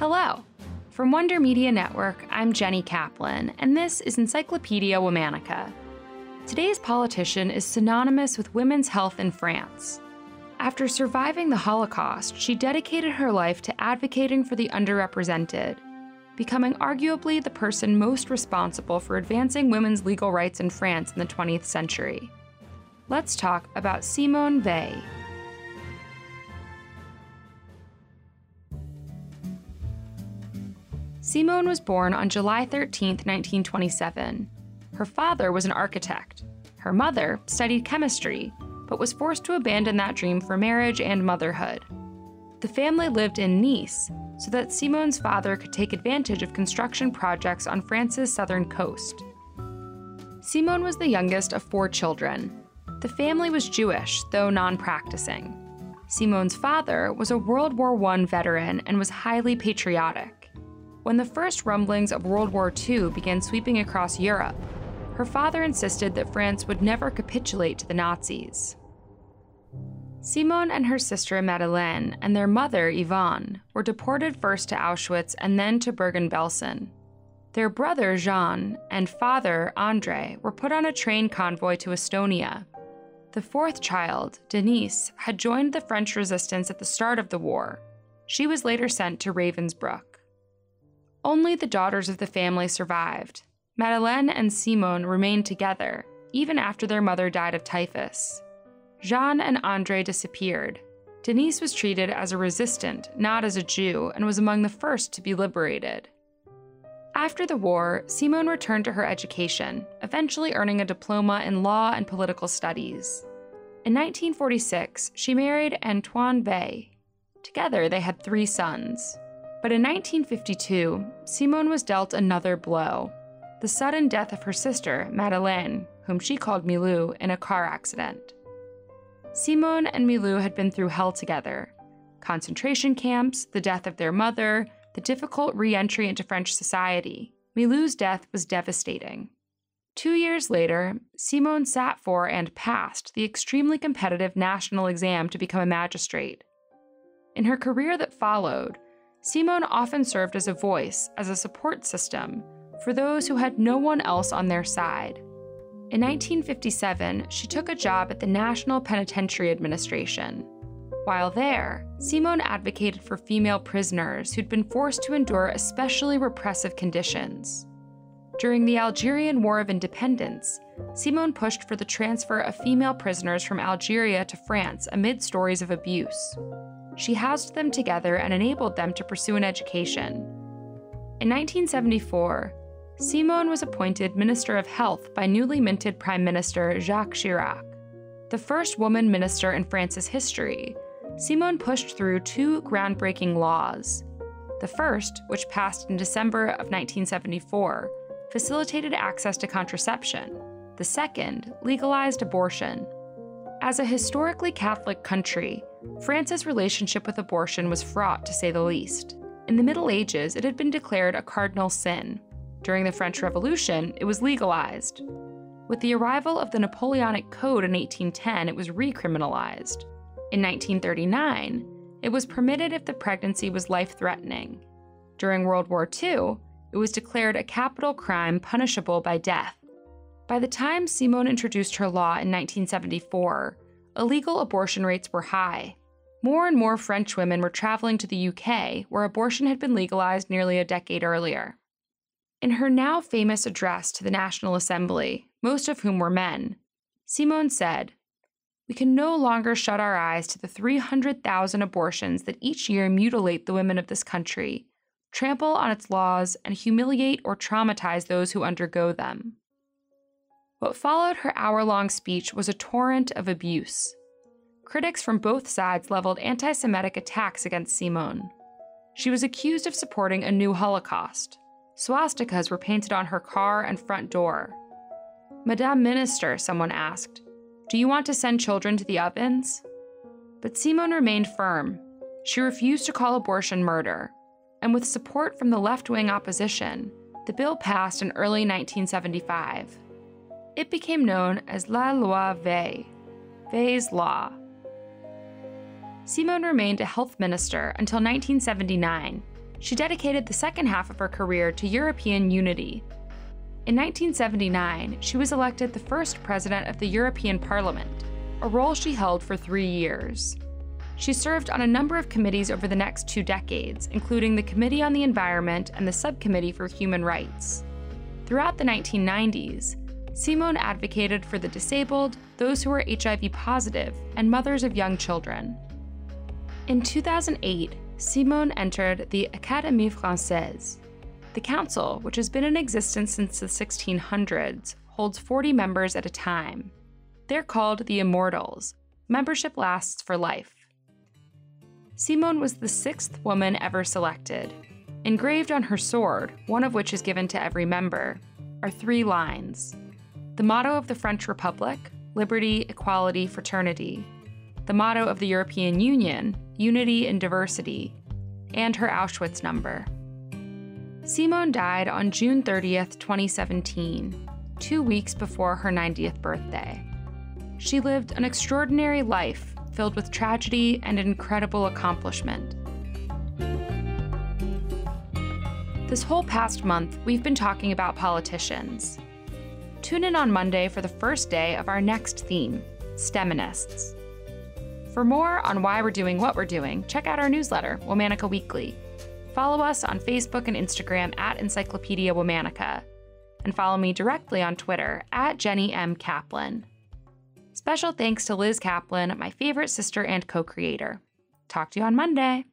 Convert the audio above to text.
Hello. From Wonder Media Network, I'm Jenny Kaplan, and this is Encyclopedia Womanica. Today's politician is synonymous with women's health in France. After surviving the Holocaust, she dedicated her life to advocating for the underrepresented, becoming arguably the person most responsible for advancing women's legal rights in France in the 20th century. Let's talk about Simone Veil. Simone was born on July 13, 1927. Her father was an architect. Her mother studied chemistry, but was forced to abandon that dream for marriage and motherhood. The family lived in Nice so that Simone's father could take advantage of construction projects on France's southern coast. Simone was the youngest of four children. The family was Jewish, though non-practicing. Simone's father was a World War I veteran and was highly patriotic. When the first rumblings of World War II began sweeping across Europe, her father insisted that France would never capitulate to the Nazis. Simone and her sister Madeleine and their mother Yvonne were deported first to Auschwitz and then to Bergen-Belsen. Their brother Jean and father André were put on a train convoy to Estonia. The fourth child, Denise, had joined the French resistance at the start of the war. She was later sent to Ravensbrück. Only the daughters of the family survived. Madeleine and Simone remained together, even after their mother died of typhus. Jean and André disappeared. Denise was treated as a resistant, not as a Jew, and was among the first to be liberated. After the war, Simone returned to her education, eventually earning a diploma in law and political studies. In 1946, she married Antoine Veil. Together, they had three sons. But in 1952, Simone was dealt another blow: the sudden death of her sister, Madeleine, whom she called Milou, in a car accident. Simone and Milou had been through hell together: concentration camps, the death of their mother, the difficult re-entry into French society. Milou's death was devastating. 2 years later, Simone sat for and passed the extremely competitive national exam to become a magistrate. In her career that followed, Simone often served as a voice, as a support system, for those who had no one else on their side. In 1957, she took a job at the National Penitentiary Administration. While there, Simone advocated for female prisoners who'd been forced to endure especially repressive conditions. During the Algerian War of Independence, Simone pushed for the transfer of female prisoners from Algeria to France amid stories of abuse. She housed them together and enabled them to pursue an education. In 1974, Simone was appointed Minister of Health by newly minted Prime Minister Jacques Chirac. The first woman minister in France's history, Simone pushed through two groundbreaking laws. The first, which passed in December of 1974, facilitated access to contraception. The second legalized abortion. As a historically Catholic country, France's relationship with abortion was fraught, to say the least. In the Middle Ages, it had been declared a cardinal sin. During the French Revolution, it was legalized. With the arrival of the Napoleonic Code in 1810, it was recriminalized. In 1939, it was permitted if the pregnancy was life-threatening. During World War II, it was declared a capital crime punishable by death. By the time Simone introduced her law in 1974, illegal abortion rates were high. More and more French women were traveling to the UK, where abortion had been legalized nearly a decade earlier. In her now famous address to the National Assembly, most of whom were men, Simone said, "We can no longer shut our eyes to the 300,000 abortions that each year mutilate the women of this country, trample on its laws, and humiliate or traumatize those who undergo them." What followed her hour-long speech was a torrent of abuse. Critics from both sides leveled anti-Semitic attacks against Simone. She was accused of supporting a new Holocaust. Swastikas were painted on her car and front door. "Madame Minister," someone asked, "do you want to send children to the ovens?" But Simone remained firm. She refused to call abortion murder, and with support from the left-wing opposition, the bill passed in early 1975. It became known as La Loi Veil, Veil's Law. Simone remained a health minister until 1979, she dedicated the second half of her career to European unity. In 1979, she was elected the first president of the European Parliament, a role she held for 3 years. She served on a number of committees over the next 2 decades, including the Committee on the Environment and the Subcommittee for Human Rights. Throughout the 1990s, Simone advocated for the disabled, those who were HIV positive, and mothers of young children. In 2008, Simone entered the Académie Française. The council, which has been in existence since the 1600s, holds 40 members at a time. They're called the Immortals. Membership lasts for life. Simone was the 6th woman ever selected. Engraved on her sword, one of which is given to every member, are 3 lines. The motto of the French Republic, liberty, equality, fraternity. The motto of the European Union, unity in diversity. And her Auschwitz number. Simone died on June 30th, 2017, 2 weeks before her 90th birthday. She lived an extraordinary life, filled with tragedy and incredible accomplishment. This whole past month, we've been talking about politicians. Tune in on Monday for the first day of our next theme, STEMinists. For more on why we're doing what we're doing, check out our newsletter, Womanica Weekly. Follow us on Facebook and Instagram @Encyclopedia Womanica, and follow me directly on Twitter @Jenny M. Kaplan. Special thanks to Liz Kaplan, my favorite sister and co-creator. Talk to you on Monday.